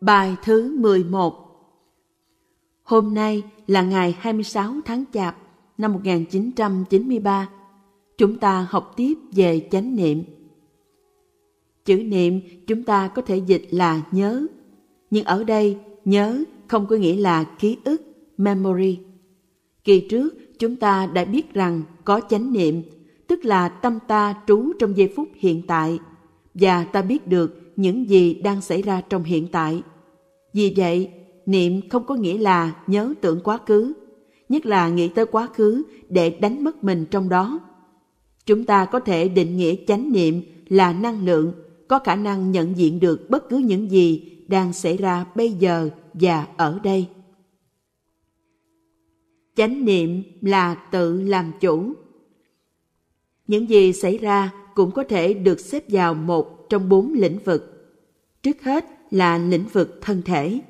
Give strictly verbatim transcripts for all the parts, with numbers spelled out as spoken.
Bài thứ mười một. Hôm nay là ngày hai mươi sáu tháng Chạp năm một nghìn chín trăm chín mươi ba. Chúng ta học tiếp về chánh niệm. Chữ niệm chúng ta có thể dịch là nhớ, nhưng ở đây nhớ không có nghĩa là ký ức, memory. Kỳ trước chúng ta đã biết rằng có chánh niệm, tức là tâm ta trú trong giây phút hiện tại và ta biết được những gì đang xảy ra trong hiện tại. Vì vậy, niệm không có nghĩa là nhớ tưởng quá khứ, nhất là nghĩ tới quá khứ để đánh mất mình trong đó. Chúng ta có thể định nghĩa chánh niệm là năng lượng có khả năng nhận diện được bất cứ những gì đang xảy ra bây giờ và ở đây. Chánh niệm là tự làm chủ. Những gì xảy ra cũng có thể được xếp vào một trong bốn lĩnh vực. Trước hết là lĩnh vực thân thể,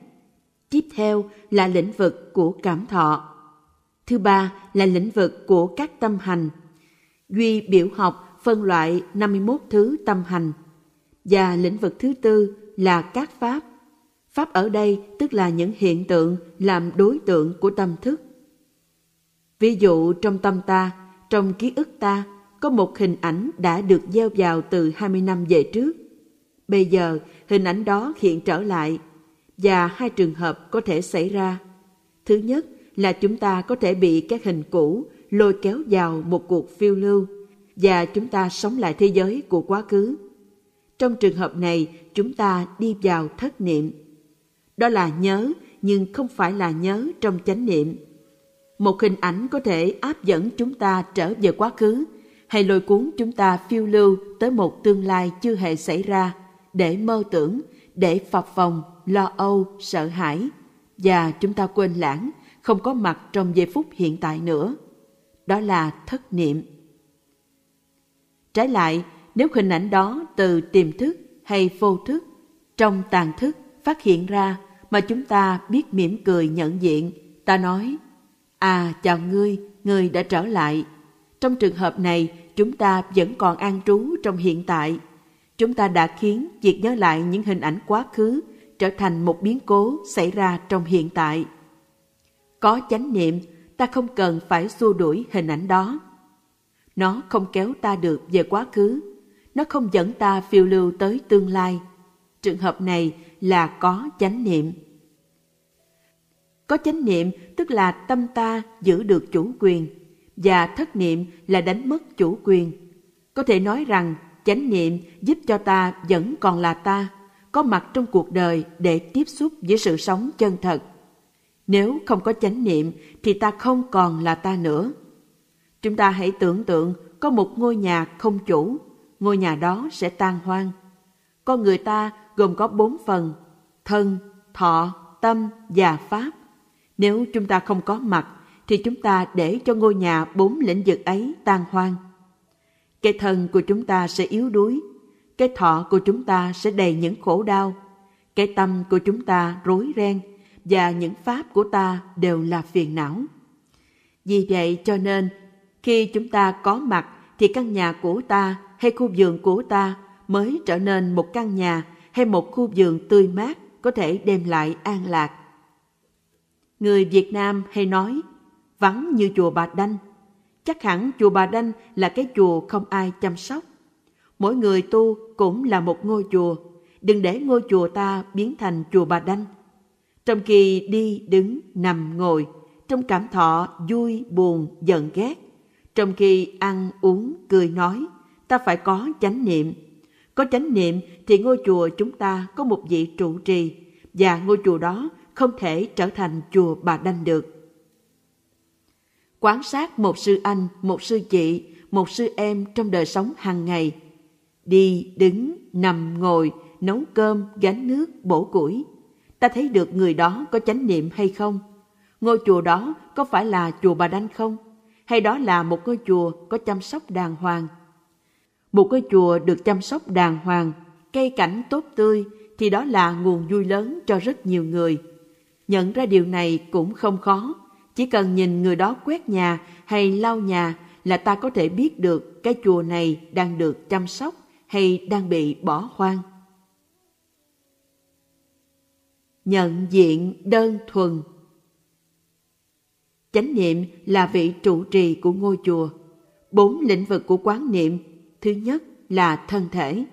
tiếp theo là lĩnh vực của cảm thọ, thứ ba là lĩnh vực của các tâm hành. Duy biểu học phân loại năm mươi mốt thứ tâm hành. Và lĩnh vực thứ tư là các pháp. Pháp ở đây tức là những hiện tượng làm đối tượng của tâm thức. Ví dụ trong tâm ta, trong ký ức ta, có một hình ảnh đã được gieo vào từ hai mươi năm về trước. Bây giờ, hình ảnh đó hiện trở lại, và hai trường hợp có thể xảy ra. Thứ nhất là chúng ta có thể bị các hình cũ lôi kéo vào một cuộc phiêu lưu, và chúng ta sống lại thế giới của quá khứ. Trong trường hợp này, chúng ta đi vào thất niệm. Đó là nhớ, nhưng không phải là nhớ trong chánh niệm. Một hình ảnh có thể áp dẫn chúng ta trở về quá khứ, hay lôi cuốn chúng ta phiêu lưu tới một tương lai chưa hề xảy ra để mơ tưởng, để phập phồng, lo âu, sợ hãi, và chúng ta quên lãng, không có mặt trong giây phút hiện tại nữa. Đó là thất niệm. Trái lại, nếu hình ảnh đó từ tiềm thức hay vô thức, trong tàng thức phát hiện ra mà chúng ta biết mỉm cười nhận diện, ta nói, à chào ngươi, ngươi đã trở lại. Trong trường hợp này, chúng ta vẫn còn an trú trong hiện tại. Chúng ta đã khiến việc nhớ lại những hình ảnh quá khứ trở thành một biến cố xảy ra trong hiện tại. Có chánh niệm, ta không cần phải xua đuổi hình ảnh đó. Nó không kéo ta được về quá khứ. Nó không dẫn ta phiêu lưu tới tương lai. Trường hợp này là có chánh niệm. Có chánh niệm tức là tâm ta giữ được chủ quyền, và thất niệm là đánh mất chủ quyền. Có thể nói rằng chánh niệm giúp cho ta vẫn còn là ta, có mặt trong cuộc đời để tiếp xúc với sự sống chân thật. Nếu không có chánh niệm thì ta không còn là ta nữa. Chúng ta hãy tưởng tượng có một ngôi nhà không chủ, ngôi nhà đó sẽ tan hoang. Con người ta gồm có bốn phần: thân, thọ, tâm và pháp. Nếu chúng ta không có mặt thì chúng ta để cho ngôi nhà bốn lĩnh vực ấy tan hoang. Cái thân của chúng ta sẽ yếu đuối, cái thọ của chúng ta sẽ đầy những khổ đau, cái tâm của chúng ta rối ren, và những pháp của ta đều là phiền não. Vì vậy cho nên, khi chúng ta có mặt thì căn nhà của ta hay khu vườn của ta mới trở nên một căn nhà hay một khu vườn tươi mát có thể đem lại an lạc. Người Việt Nam hay nói, vắng như chùa Bà Đanh. Chắc hẳn chùa Bà Đanh là cái chùa không ai chăm sóc. Mỗi người tu cũng là một ngôi chùa. Đừng để ngôi chùa ta biến thành chùa Bà Đanh. Trong khi đi, đứng, nằm, ngồi, trong cảm thọ vui, buồn, giận, ghét, trong khi ăn, uống, cười, nói, ta phải có chánh niệm. Có chánh niệm thì ngôi chùa chúng ta có một vị trụ trì, và ngôi chùa đó không thể trở thành chùa Bà Đanh được. Quan sát một sư anh, một sư chị, một sư em trong đời sống hàng ngày. Đi, đứng, nằm, ngồi, nấu cơm, gánh nước, bổ củi. Ta thấy được người đó có chánh niệm hay không? Ngôi chùa đó có phải là chùa Bà Đanh không? Hay đó là một ngôi chùa có chăm sóc đàng hoàng? Một ngôi chùa được chăm sóc đàng hoàng, cây cảnh tốt tươi thì đó là nguồn vui lớn cho rất nhiều người. Nhận ra điều này cũng không khó. Chỉ cần nhìn người đó quét nhà hay lau nhà là ta có thể biết được cái chùa này đang được chăm sóc hay đang bị bỏ hoang. nhận diện đơn thuần. Chánh niệm là vị trụ trì của ngôi chùa. Bốn lĩnh vực của quán niệm. Thứ nhất là thân thể.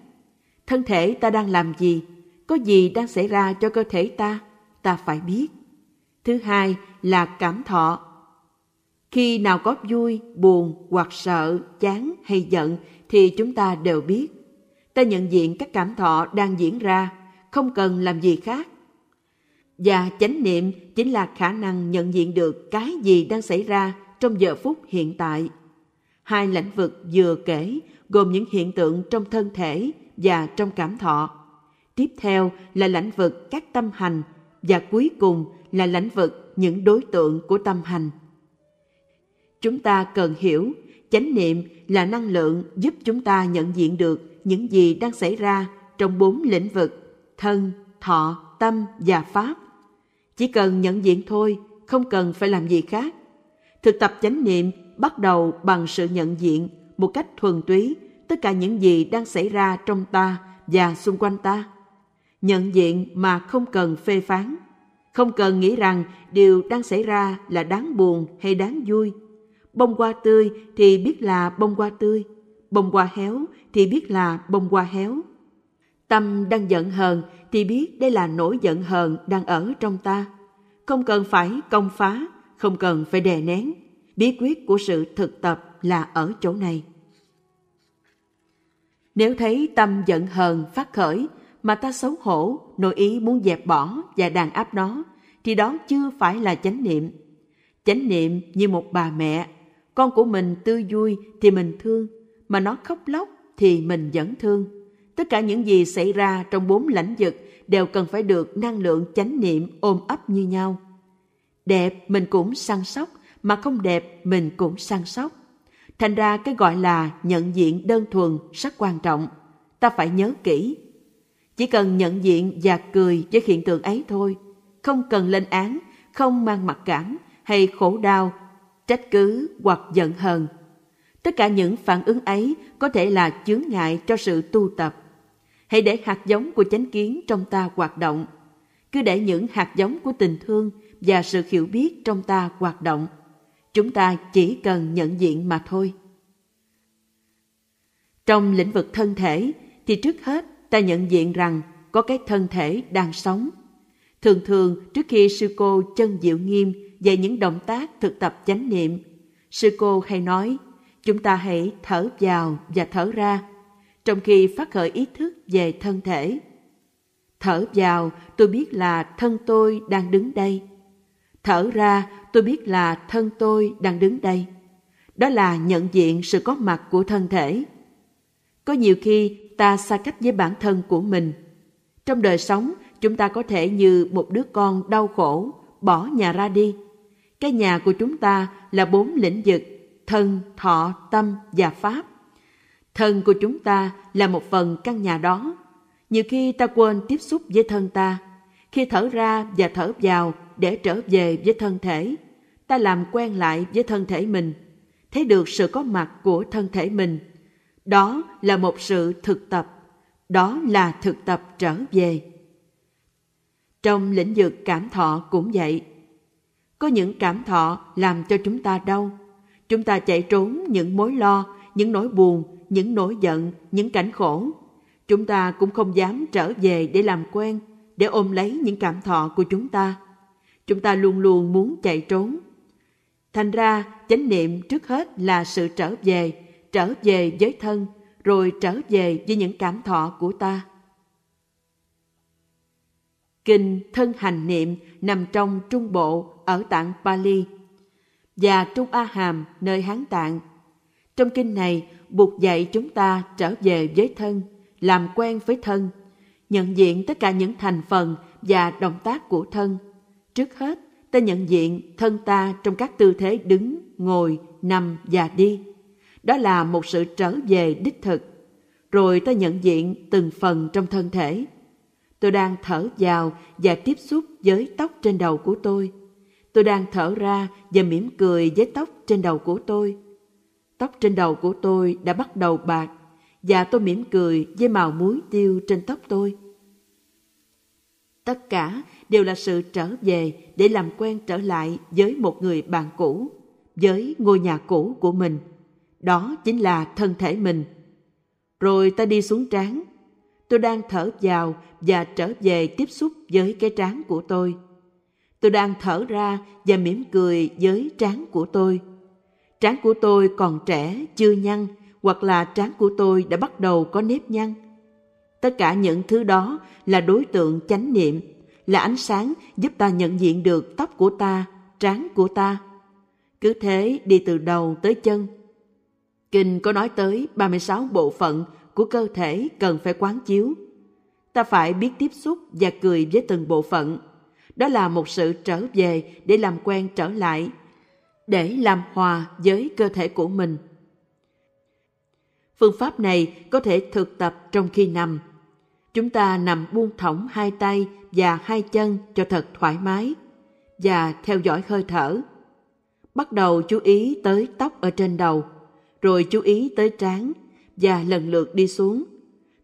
Thân thể ta đang làm gì? Có gì đang xảy ra cho cơ thể ta? Ta phải biết. Thứ hai là cảm thọ. Khi nào có vui, buồn, hoặc sợ, chán hay giận thì chúng ta đều biết. Ta nhận diện các cảm thọ đang diễn ra, không cần làm gì khác. Và chánh niệm chính là khả năng nhận diện được cái gì đang xảy ra trong giờ phút hiện tại. Hai lĩnh vực vừa kể gồm những hiện tượng trong thân thể và trong cảm thọ. Tiếp theo là lĩnh vực các tâm hành và cuối cùng là lĩnh vực những đối tượng của tâm hành. Chúng ta cần hiểu, chánh niệm là năng lượng giúp chúng ta nhận diện được những gì đang xảy ra trong bốn lĩnh vực thân, thọ, tâm và pháp. Chỉ cần nhận diện thôi, không cần phải làm gì khác. Thực tập chánh niệm bắt đầu bằng sự nhận diện một cách thuần túy tất cả những gì đang xảy ra trong ta và xung quanh ta. Nhận diện mà không cần phê phán, không cần nghĩ rằng điều đang xảy ra là đáng buồn hay đáng vui. Bông hoa tươi thì biết là bông hoa tươi, bông hoa héo thì biết là bông hoa héo. Tâm đang giận hờn thì biết đây là nỗi giận hờn đang ở trong ta. Không cần phải công phá, không cần phải đè nén. Bí quyết của sự thực tập là ở chỗ này. Nếu thấy tâm giận hờn phát khởi mà ta xấu hổ, nội ý muốn dẹp bỏ và đàn áp nó, thì đó chưa phải là chánh niệm. Chánh niệm như một bà mẹ, con của mình tươi vui thì mình thương, mà nó khóc lóc thì mình vẫn thương. Tất cả những gì xảy ra trong bốn lãnh vực đều cần phải được năng lượng chánh niệm ôm ấp như nhau. Đẹp mình cũng săn sóc, mà không đẹp mình cũng săn sóc. Thành ra cái gọi là nhận diện đơn thuần rất quan trọng. Ta phải nhớ kỹ. Chỉ cần nhận diện và cười với hiện tượng ấy thôi. Không cần lên án, không mang mặc cảm hay khổ đau, trách cứ hoặc giận hờn. Tất cả những phản ứng ấy có thể là chướng ngại cho sự tu tập. Hãy để hạt giống của chánh kiến trong ta hoạt động. Cứ để những hạt giống của tình thương và sự hiểu biết trong ta hoạt động. Chúng ta chỉ cần nhận diện mà thôi. Trong lĩnh vực thân thể thì trước hết ta nhận diện rằng có cái thân thể đang sống. Thường thường trước khi sư cô Chân Diệu Nghiêm dạy những động tác thực tập chánh niệm, sư cô hay nói chúng ta hãy thở vào và thở ra, trong khi phát khởi ý thức về thân thể. Thở vào, tôi biết là thân tôi đang đứng đây. Thở ra, tôi biết là thân tôi đang đứng đây. Đó là nhận diện sự có mặt của thân thể. Có nhiều khi ta xa cách với bản thân của mình. Trong đời sống, chúng ta có thể như một đứa con đau khổ, bỏ nhà ra đi. Cái nhà của chúng ta là bốn lĩnh vực, thân, thọ, tâm và pháp. Thân của chúng ta là một phần căn nhà đó. Nhiều khi ta quên tiếp xúc với thân ta. Khi thở ra và thở vào để trở về với thân thể, ta làm quen lại với thân thể mình, thấy được sự có mặt của thân thể mình. Đó là một sự thực tập. Đó là thực tập trở về. Trong lĩnh vực cảm thọ cũng vậy. Có những cảm thọ làm cho chúng ta đau. Chúng ta chạy trốn những mối lo, những nỗi buồn, những nỗi giận, những cảnh khổ. Chúng ta cũng không dám trở về để làm quen, để ôm lấy những cảm thọ của chúng ta. Chúng ta luôn luôn muốn chạy trốn. Thành ra, chánh niệm trước hết là sự trở về, trở về với thân, rồi trở về với những cảm thọ của ta. Kinh Thân Hành Niệm nằm trong Trung Bộ ở tạng Pali và Trung A Hàm nơi Hán Tạng. Trong kinh này, Bụt dạy chúng ta trở về với thân, làm quen với thân, nhận diện tất cả những thành phần và động tác của thân. Trước hết, ta nhận diện thân ta trong các tư thế đứng, ngồi, nằm và đi. Đó là một sự trở về đích thực. Rồi ta nhận diện từng phần trong thân thể. Tôi đang thở vào và tiếp xúc với tóc trên đầu của tôi. Tôi đang thở ra và mỉm cười với tóc trên đầu của tôi. Tóc trên đầu của tôi đã bắt đầu bạc và tôi mỉm cười với màu muối tiêu trên tóc tôi. Tất cả đều là sự trở về để làm quen trở lại với một người bạn cũ, với ngôi nhà cũ của mình. Đó chính là thân thể mình. Rồi ta đi xuống trán. Tôi đang thở vào và trở về tiếp xúc với cái trán của tôi. Tôi đang thở ra và mỉm cười với trán của tôi. Trán của tôi còn trẻ, chưa nhăn, hoặc là trán của tôi đã bắt đầu có nếp nhăn. Tất cả những thứ đó là đối tượng chánh niệm, là ánh sáng giúp ta nhận diện được tóc của ta, trán của ta. Cứ thế đi từ đầu tới chân. Kinh có nói tới ba mươi sáu bộ phận của cơ thể cần phải quán chiếu. Ta phải biết tiếp xúc và cười với từng bộ phận. Đó là một sự trở về để làm quen trở lại, để làm hòa với cơ thể của mình. Phương pháp này có thể thực tập trong khi nằm. Chúng ta nằm buông thõng hai tay và hai chân cho thật thoải mái và theo dõi hơi thở. Bắt đầu chú ý tới tóc ở trên đầu, rồi chú ý tới trán và lần lượt đi xuống.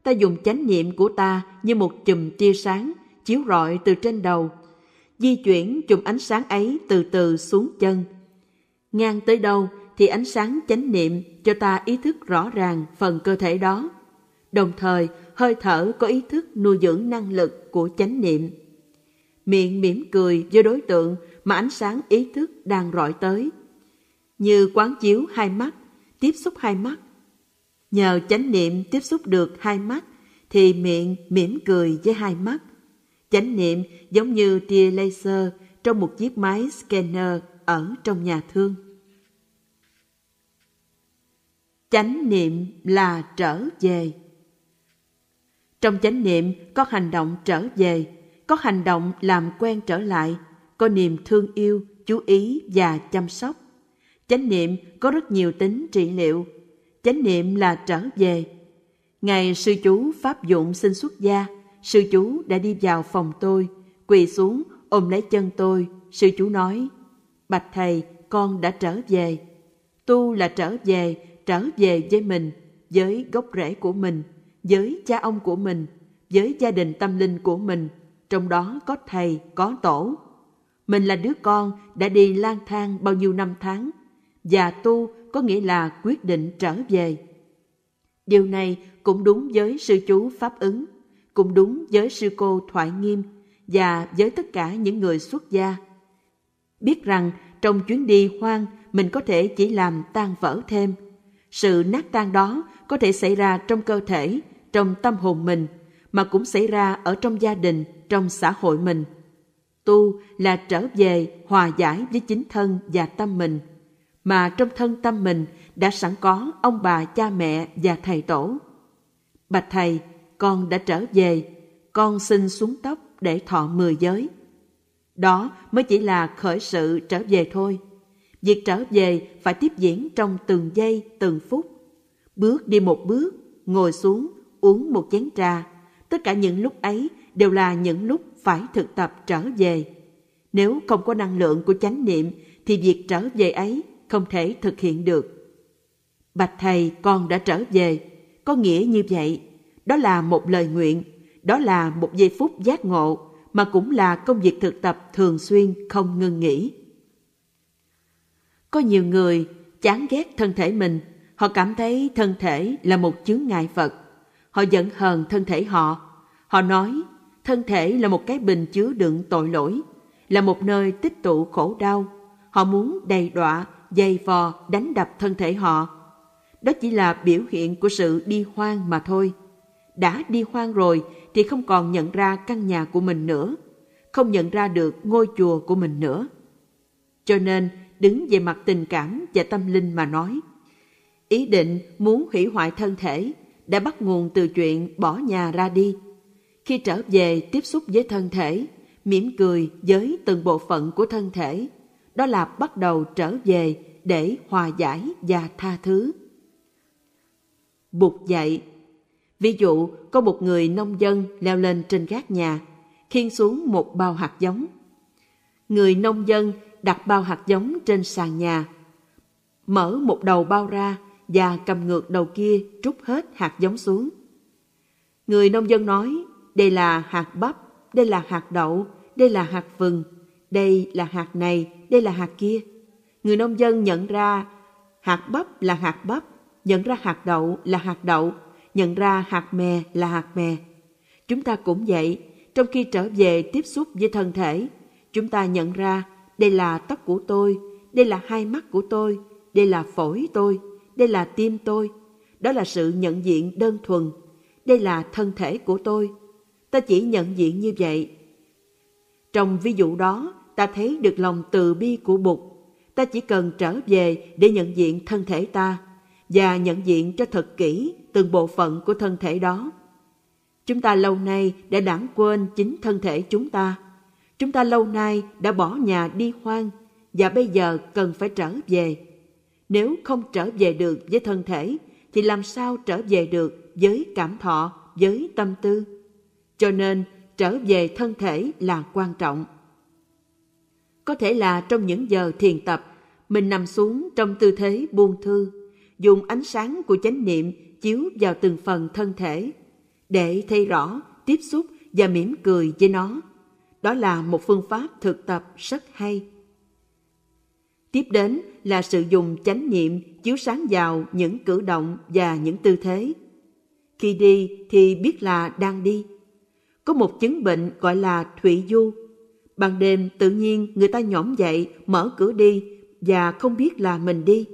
Ta dùng chánh niệm của ta như một chùm tia sáng chiếu rọi từ trên đầu, di chuyển chùm ánh sáng ấy từ từ xuống chân. Ngang tới đâu thì ánh sáng chánh niệm cho ta ý thức rõ ràng phần cơ thể đó. Đồng thời, hơi thở có ý thức nuôi dưỡng năng lực của chánh niệm. Miệng mỉm cười với đối tượng mà ánh sáng ý thức đang rọi tới. Như quán chiếu hai mắt, tiếp xúc hai mắt. Nhờ chánh niệm tiếp xúc được hai mắt thì miệng mỉm cười với hai mắt. Chánh niệm giống như tia laser trong một chiếc máy scanner ở trong nhà thương. Chánh niệm là trở về. Trong chánh niệm có hành động trở về, có hành động làm quen trở lại, có niềm thương yêu, chú ý và chăm sóc. Chánh niệm có rất nhiều tính trị liệu. Chánh niệm là trở về. Ngày sư chú Pháp Dụng xin xuất gia, sư chú đã đi vào phòng tôi, quỳ xuống ôm lấy chân tôi. Sư chú nói: "Bạch thầy, con đã trở về." Tu là trở về, trở về với mình, với gốc rễ của mình, với cha ông của mình, với gia đình tâm linh của mình, trong đó có thầy, có tổ. Mình là đứa con đã đi lang thang bao nhiêu năm tháng, và tu có nghĩa là quyết định trở về. Điều này cũng đúng với sư chú Pháp Ứng, cũng đúng với sư cô Thoại Nghiêm và với tất cả những người xuất gia. Biết rằng trong chuyến đi hoang, mình có thể chỉ làm tan vỡ thêm. Sự nát tan đó có thể xảy ra trong cơ thể, trong tâm hồn mình, mà cũng xảy ra ở trong gia đình, trong xã hội mình. Tu là trở về hòa giải với chính thân và tâm mình, mà trong thân tâm mình đã sẵn có ông bà, cha mẹ và thầy tổ. Bạch thầy, con đã trở về, con xin xuống tóc để thọ mười giới. Đó mới chỉ là khởi sự trở về thôi. Việc trở về phải tiếp diễn trong từng giây, từng phút. Bước đi một bước, ngồi xuống, uống một chén trà. Tất cả những lúc ấy đều là những lúc phải thực tập trở về. Nếu không có năng lượng của chánh niệm, thì việc trở về ấy không thể thực hiện được. Bạch thầy, con đã trở về. Có nghĩa như vậy. Đó là một lời nguyện. Đó là một giây phút giác ngộ, mà cũng là công việc thực tập thường xuyên không ngừng nghỉ. Có nhiều người chán ghét thân thể mình. Họ cảm thấy thân thể là một chướng ngại vật. Họ giận hờn thân thể họ. Họ nói thân thể là một cái bình chứa đựng tội lỗi, là một nơi tích tụ khổ đau. Họ muốn đầy đọa, dày vò, đánh đập thân thể họ. Đó chỉ là biểu hiện của sự đi hoang mà thôi. Đã đi hoang rồi thì không còn nhận ra căn nhà của mình nữa, không nhận ra được ngôi chùa của mình nữa. Cho nên, đứng về mặt tình cảm và tâm linh mà nói, ý định muốn hủy hoại thân thể đã bắt nguồn từ chuyện bỏ nhà ra đi. Khi trở về tiếp xúc với thân thể, mỉm cười với từng bộ phận của thân thể, đó là bắt đầu trở về để hòa giải và tha thứ. Bụt dạy. Ví dụ, có một người nông dân leo lên trên gác nhà, khiêng xuống một bao hạt giống. Người nông dân đặt bao hạt giống trên sàn nhà, mở một đầu bao ra và cầm ngược đầu kia trút hết hạt giống xuống. Người nông dân nói, đây là hạt bắp, đây là hạt đậu, đây là hạt vừng, đây là hạt này, đây là hạt kia. Người nông dân nhận ra hạt bắp là hạt bắp, nhận ra hạt đậu là hạt đậu, nhận ra hạt mè là hạt mè. Chúng ta cũng vậy, trong khi trở về tiếp xúc với thân thể, chúng ta nhận ra đây là tóc của tôi, đây là hai mắt của tôi, đây là phổi tôi, đây là tim tôi. Đó là sự nhận diện đơn thuần. Đây là thân thể của tôi. Ta chỉ nhận diện như vậy. Trong ví dụ đó, ta thấy được lòng từ bi của Bụt. Ta chỉ cần trở về để nhận diện thân thể ta và nhận diện cho thật kỹ từng bộ phận của thân thể đó. Chúng ta lâu nay đã lãng quên chính thân thể chúng ta. Chúng ta lâu nay đã bỏ nhà đi hoang và bây giờ cần phải trở về. Nếu không trở về được với thân thể, thì làm sao trở về được với cảm thọ, với tâm tư? Cho nên, trở về thân thể là quan trọng. Có thể là trong những giờ thiền tập, mình nằm xuống trong tư thế buông thư, dùng ánh sáng của chánh niệm chiếu vào từng phần thân thể, để thấy rõ, tiếp xúc và mỉm cười với nó. Đó là một phương pháp thực tập rất hay. Tiếp đến là sử dụng chánh niệm chiếu sáng vào những cử động và những tư thế. Khi đi thì biết là đang đi. Có một chứng bệnh gọi là thụy du. Ban đêm tự nhiên người ta nhổm dậy, mở cửa đi và không biết là mình đi.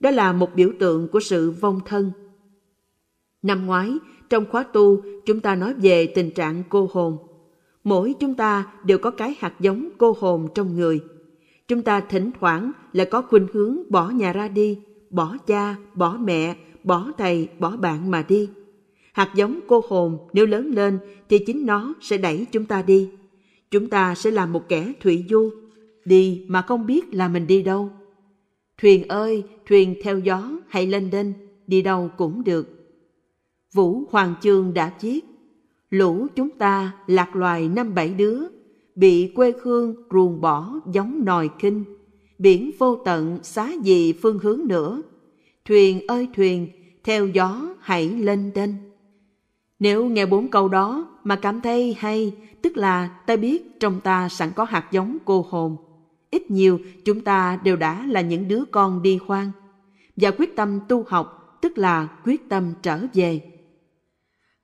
Đó là một biểu tượng của sự vong thân. Năm ngoái, trong khóa tu, chúng ta nói về tình trạng cô hồn. Mỗi chúng ta đều có cái hạt giống cô hồn trong người. Chúng ta thỉnh thoảng lại có khuynh hướng bỏ nhà ra đi, bỏ cha, bỏ mẹ, bỏ thầy, bỏ bạn mà đi. Hạt giống cô hồn nếu lớn lên thì chính nó sẽ đẩy chúng ta đi. Chúng ta sẽ là một kẻ thụy du, đi mà không biết là mình đi đâu. Thuyền ơi, thuyền theo gió hãy lên đênh, đi đâu cũng được. Vũ Hoàng Chương đã viết, lũ chúng ta lạc loài năm bảy đứa, bị quê hương ruồng bỏ giống nòi khinh, biển vô tận xá gì phương hướng nữa. Thuyền ơi thuyền, theo gió hãy lên đênh. Nếu nghe bốn câu đó mà cảm thấy hay, tức là ta biết trong ta sẵn có hạt giống cô hồn. Ít nhiều chúng ta đều đã là những đứa con đi hoang. Và quyết tâm tu học, tức là quyết tâm trở về.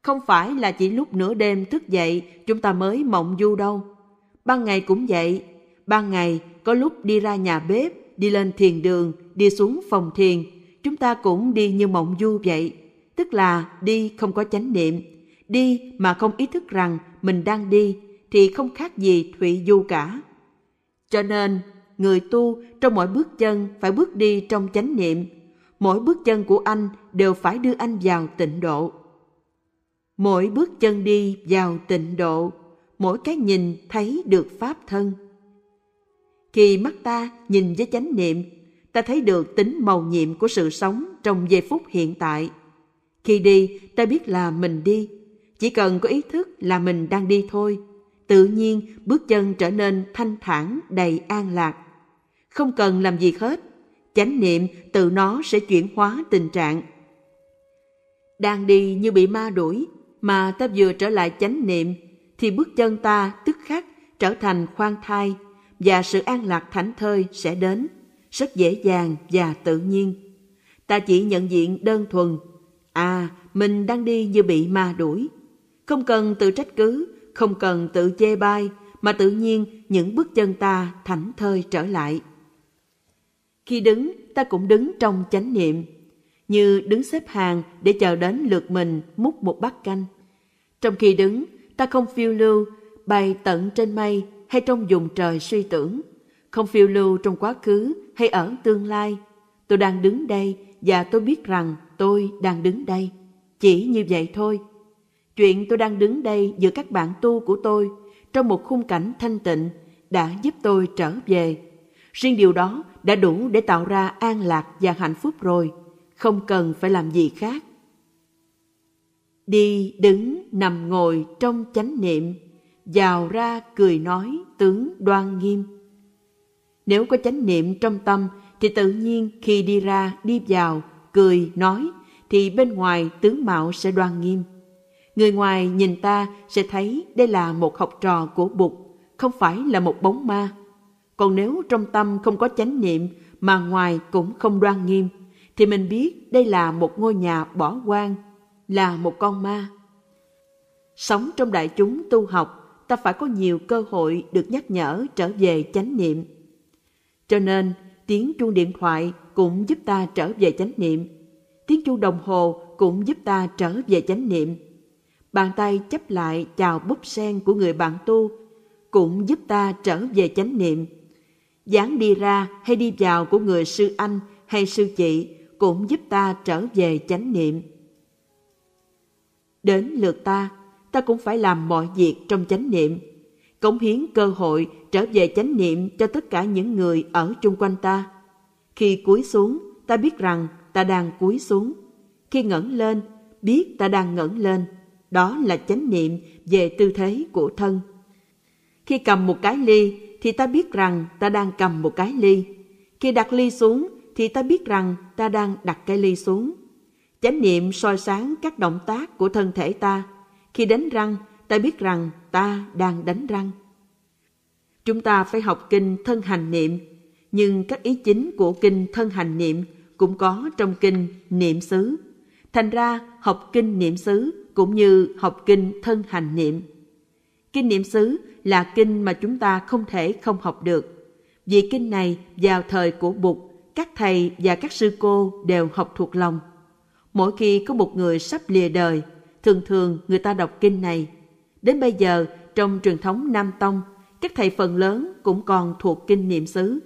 Không phải là chỉ lúc nửa đêm thức dậy chúng ta mới mộng du đâu. Ban ngày cũng vậy. Ban ngày có lúc đi ra nhà bếp, đi lên thiền đường, đi xuống phòng thiền, chúng ta cũng đi như mộng du vậy. Tức là đi không có chánh niệm, đi mà không ý thức rằng mình đang đi thì không khác gì thụy du cả. Cho nên, người tu trong mỗi bước chân phải bước đi trong chánh niệm. Mỗi bước chân của anh đều phải đưa anh vào tịnh độ. Mỗi bước chân đi vào tịnh độ, mỗi cái nhìn thấy được pháp thân. Khi mắt ta nhìn với chánh niệm, ta thấy được tính màu nhiệm của sự sống trong giây phút hiện tại. Khi đi, ta biết là mình đi. Chỉ cần có ý thức là mình đang đi thôi. Tự nhiên, bước chân trở nên thanh thản, đầy an lạc. Không cần làm gì hết. Chánh niệm tự nó sẽ chuyển hóa tình trạng. Đang đi như bị ma đuổi, mà ta vừa trở lại chánh niệm, thì bước chân ta tức khắc trở thành khoan thai và sự an lạc thảnh thơi sẽ đến, rất dễ dàng và tự nhiên. Ta chỉ nhận diện đơn thuần, à, mình đang đi như bị ma đuổi. Không cần tự trách cứ, không cần tự chê bai, mà tự nhiên những bước chân ta thảnh thơi trở lại. Khi đứng, ta cũng đứng trong chánh niệm, như đứng xếp hàng để chờ đến lượt mình múc một bát canh. Trong khi đứng, ta không phiêu lưu, bay tận trên mây hay trong vùng trời suy tưởng, không phiêu lưu trong quá khứ hay ở tương lai. Tôi đang đứng đây và tôi biết rằng tôi đang đứng đây. Chỉ như vậy thôi. Chuyện tôi đang đứng đây giữa các bạn tu của tôi, trong một khung cảnh thanh tịnh, đã giúp tôi trở về. Riêng điều đó đã đủ để tạo ra an lạc và hạnh phúc rồi, không cần phải làm gì khác. Đi, đứng, nằm, ngồi trong chánh niệm, vào ra cười nói tướng đoan nghiêm. Nếu có chánh niệm trong tâm thì tự nhiên khi đi ra, đi vào, cười, nói thì bên ngoài tướng mạo sẽ đoan nghiêm. Người ngoài nhìn ta sẽ thấy đây là một học trò của Bụt, không phải là một bóng ma. Còn nếu trong tâm không có chánh niệm mà ngoài cũng không đoan nghiêm, thì mình biết đây là một ngôi nhà bỏ hoang, là một con ma. Sống trong đại chúng tu học, ta phải có nhiều cơ hội được nhắc nhở trở về chánh niệm. Cho nên, tiếng chuông điện thoại cũng giúp ta trở về chánh niệm. Tiếng chuông đồng hồ cũng giúp ta trở về chánh niệm. Bàn tay chấp lại chào búp sen của người bạn tu cũng giúp ta trở về chánh niệm. Dáng đi ra hay đi vào của người sư anh hay sư chị cũng giúp ta trở về chánh niệm. Đến lượt ta, ta cũng phải làm mọi việc trong chánh niệm, cống hiến cơ hội trở về chánh niệm cho tất cả những người ở chung quanh ta. Khi cúi xuống, ta biết rằng ta đang cúi xuống. Khi ngẩng lên, biết ta đang ngẩng lên. Đó là chánh niệm về tư thế của thân. Khi cầm một cái ly, thì ta biết rằng ta đang cầm một cái ly. Khi đặt ly xuống, thì ta biết rằng ta đang đặt cái ly xuống. Chánh niệm soi sáng các động tác của thân thể ta. Khi đánh răng, ta biết rằng ta đang đánh răng. Chúng ta phải học kinh thân hành niệm, nhưng các ý chính của kinh thân hành niệm cũng có trong kinh niệm xứ. Thành ra, học kinh niệm xứ cũng như học kinh thân hành niệm. Kinh niệm xứ là kinh mà chúng ta không thể không học được. Vì kinh này vào thời của Bụt, các thầy và các sư cô đều học thuộc lòng. Mỗi khi có một người sắp lìa đời, thường thường người ta đọc kinh này. Đến bây giờ, trong truyền thống Nam Tông, các thầy phần lớn cũng còn thuộc kinh niệm xứ.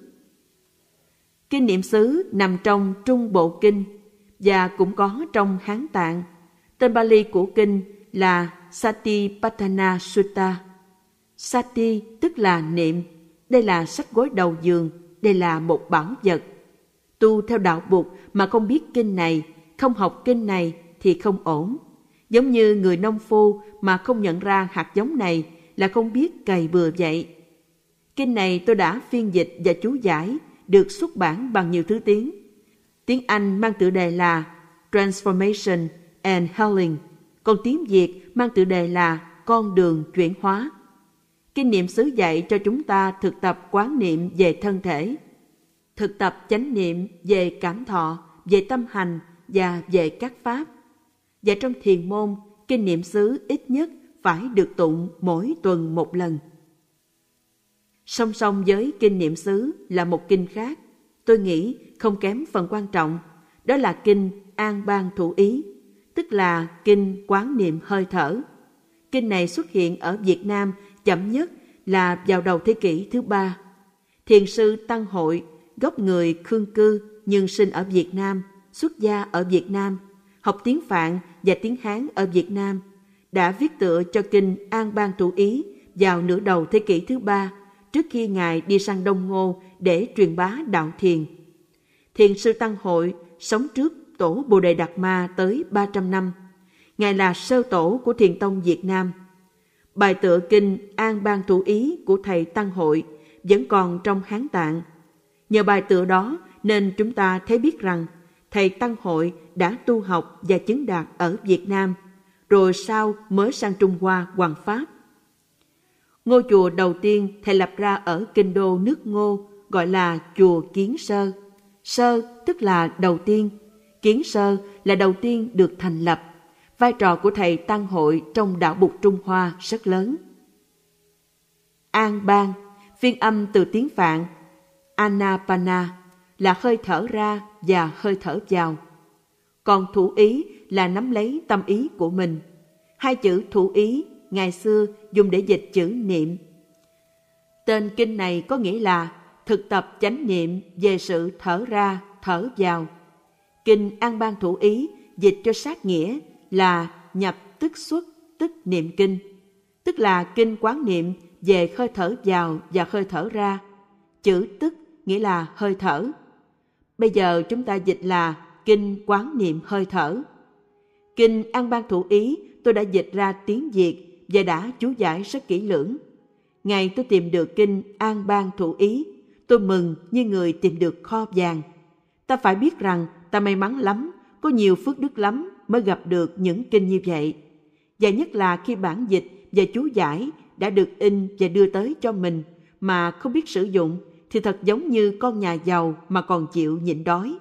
Kinh niệm xứ nằm trong Trung Bộ Kinh và cũng có trong Hán Tạng. Tên Pali của kinh là Satipatthana Sutta. Sati tức là niệm. Đây là sách gối đầu giường, đây là một bảo vật. Tu theo đạo Bụt mà không biết kinh này, không học kinh này thì không ổn. Giống như người nông phu mà không nhận ra hạt giống này là không biết cày bừa vậy. Kinh này tôi đã phiên dịch và chú giải, được xuất bản bằng nhiều thứ tiếng. Tiếng Anh mang tựa đề là Transformation and Healing, còn tiếng Việt mang tựa đề là Con đường chuyển hóa. Kinh niệm xứ dạy cho chúng ta thực tập quán niệm về thân thể, thực tập chánh niệm về cảm thọ, về tâm hành và về các pháp. Và trong thiền môn, kinh niệm xứ ít nhất phải được tụng mỗi tuần một lần. Song song với kinh niệm xứ là một kinh khác, tôi nghĩ không kém phần quan trọng, đó là kinh An Bang Thủ Ý, tức là kinh quán niệm hơi thở. Kinh này xuất hiện ở Việt Nam chậm nhất là vào đầu thế kỷ thứ ba. Thiền sư Tăng Hội, gốc người Khương Cư nhưng sinh ở Việt Nam, xuất gia ở Việt Nam, học tiếng Phạn và tiếng Hán ở Việt Nam, đã viết tựa cho kinh An Bang Thủ Ý vào nửa đầu thế kỷ thứ ba, trước khi Ngài đi sang Đông Ngô để truyền bá đạo thiền. Thiền sư Tăng Hội sống trước tổ Bồ Đề Đạt Ma tới ba trăm năm. Ngài là sơ tổ của Thiền Tông Việt Nam. Bài tựa kinh An Bang Thủ Ý của thầy Tăng Hội vẫn còn trong Hán Tạng. Nhờ bài tựa đó nên chúng ta thấy biết rằng thầy Tăng Hội đã tu học và chứng đạt ở Việt Nam, rồi sau mới sang Trung Hoa hoằng pháp. Ngôi chùa đầu tiên thầy lập ra ở kinh đô nước Ngô gọi là chùa Kiến Sơ. Sơ tức là đầu tiên, Kiến Sơ là đầu tiên được thành lập. Vai trò của thầy Tăng Hội trong đạo Bụt Trung Hoa rất lớn. An Bang, phiên âm từ tiếng Phạn, Anapana là hơi thở ra và hơi thở vào. Còn thủ ý là nắm lấy tâm ý của mình. Hai chữ thủ ý ngày xưa dùng để dịch chữ niệm. Tên kinh này có nghĩa là thực tập chánh niệm về sự thở ra, thở vào. Kinh An Bang Thủ Ý dịch cho sát nghĩa là nhập tức xuất tức niệm kinh, tức là kinh quán niệm về hơi thở vào và hơi thở ra. Chữ tức nghĩa là hơi thở. Bây giờ chúng ta dịch là kinh quán niệm hơi thở. Kinh An Bang Thủ Ý tôi đã dịch ra tiếng Việt và đã chú giải rất kỹ lưỡng. Ngày tôi tìm được kinh An Bang Thủ Ý, tôi mừng như người tìm được kho vàng. Ta phải biết rằng ta may mắn lắm, có nhiều phước đức lắm mới gặp được những kinh như vậy. và nhất là khi bản dịch và chú giải đã được in và đưa tới cho mình mà không biết sử dụng thì thật giống như con nhà giàu mà còn chịu nhịn đói.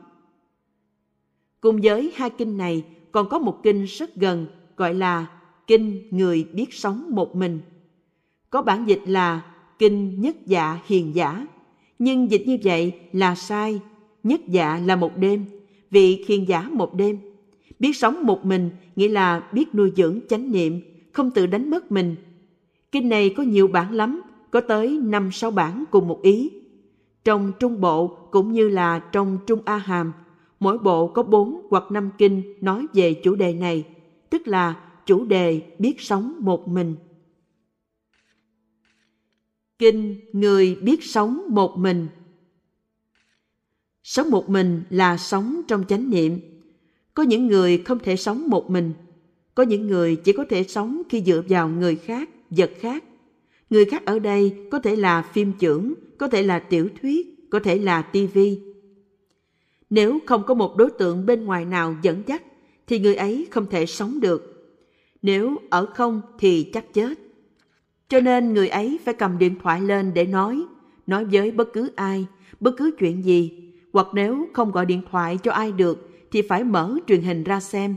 Cùng với hai kinh này còn có một kinh rất gần gọi là Kinh Người Biết Sống Một Mình. Có bản dịch là Kinh Nhất Dạ Hiền Giả, nhưng dịch như vậy là sai. Nhất dạ là một đêm, vị khiên giả một đêm. Biết sống một mình nghĩa là biết nuôi dưỡng chánh niệm, không tự đánh mất mình. Kinh này có nhiều bản lắm, có tới năm sáu bản cùng một ý. Trong Trung Bộ cũng như là trong Trung A Hàm, mỗi bộ có bốn hoặc năm kinh nói về chủ đề này, tức là chủ đề biết sống một mình. Kinh Người Biết Sống Một Mình. Sống một mình là sống trong chánh niệm. Có những người không thể sống một mình. Có những người chỉ có thể sống khi dựa vào người khác, vật khác. Người khác ở đây có thể là phim chưởng, có thể là tiểu thuyết, có thể là tivi. Nếu không có một đối tượng bên ngoài nào dẫn dắt, thì người ấy không thể sống được. Nếu ở không thì chắc chết. Cho nên người ấy phải cầm điện thoại lên để nói, nói với bất cứ ai, bất cứ chuyện gì. Hoặc nếu không gọi điện thoại cho ai được thì phải mở truyền hình ra xem.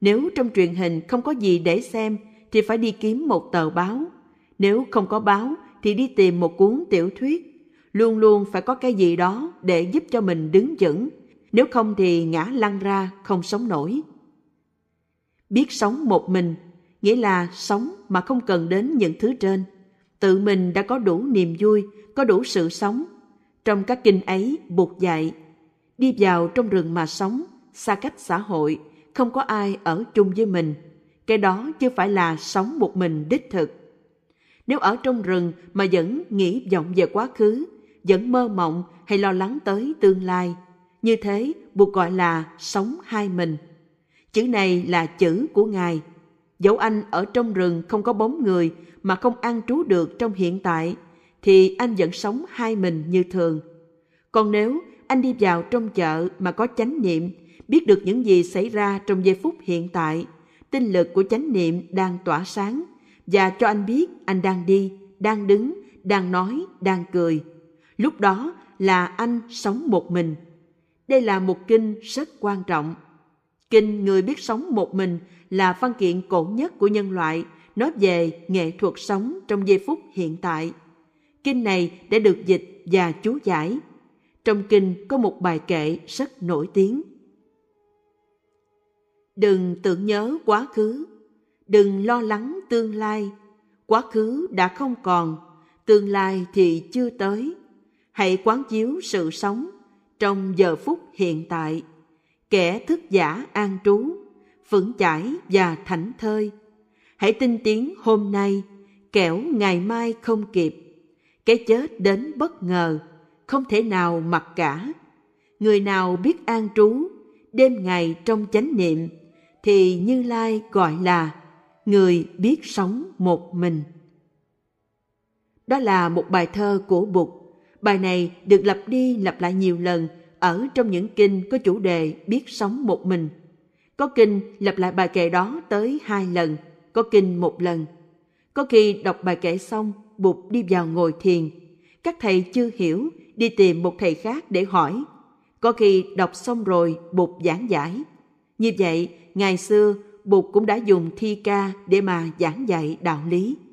Nếu trong truyền hình không có gì để xem thì phải đi kiếm một tờ báo. Nếu không có báo thì đi tìm một cuốn tiểu thuyết. Luôn luôn phải có cái gì đó để giúp cho mình đứng vững. Nếu không thì ngã lăn ra không sống nổi. Biết sống một mình, nghĩa là sống mà không cần đến những thứ trên. Tự mình đã có đủ niềm vui, có đủ sự sống. Trong các kinh ấy, Bụt dạy, đi vào trong rừng mà sống, xa cách xã hội, không có ai ở chung với mình. Cái đó chưa phải là sống một mình đích thực. Nếu ở trong rừng mà vẫn nghĩ vọng về quá khứ, vẫn mơ mộng hay lo lắng tới tương lai, như thế Bụt gọi là sống hai mình. Chữ này là chữ của Ngài. Dẫu anh ở trong rừng không có bóng người mà không an trú được trong hiện tại, thì anh vẫn sống hai mình như thường. Còn nếu anh đi vào trong chợ mà có chánh niệm, biết được những gì xảy ra trong giây phút hiện tại, tinh lực của chánh niệm đang tỏa sáng và cho anh biết anh đang đi, đang đứng, đang nói, đang cười. Lúc đó là anh sống một mình. Đây là một kinh rất quan trọng. Kinh Người Biết Sống Một Mình là văn kiện cổ nhất của nhân loại, nói về nghệ thuật sống trong giây phút hiện tại. Kinh này đã được dịch và chú giải. Trong kinh có một bài kệ rất nổi tiếng. Đừng tưởng nhớ quá khứ, đừng lo lắng tương lai. Quá khứ đã không còn, tương lai thì chưa tới. Hãy quán chiếu sự sống trong giờ phút hiện tại. Kẻ thức giả an trú, vững chãi và thảnh thơi. Hãy tinh tiến hôm nay, kẻo ngày mai không kịp. Cái chết đến bất ngờ, không thể nào mặc cả. Người nào biết an trú, đêm ngày trong chánh niệm, thì Như Lai gọi là người biết sống một mình. Đó là một bài thơ của Bụt. Bài này được lặp đi lặp lại nhiều lần ở trong những kinh có chủ đề biết sống một mình. Có kinh lặp lại bài kệ đó tới hai lần, có kinh một lần. Có khi đọc bài kệ xong, Bụt đi vào ngồi thiền. Các thầy chưa hiểu, đi tìm một thầy khác để hỏi. Có khi đọc xong rồi, Bụt giảng giải. Như vậy, ngày xưa, Bụt cũng đã dùng thi ca để mà giảng dạy đạo lý.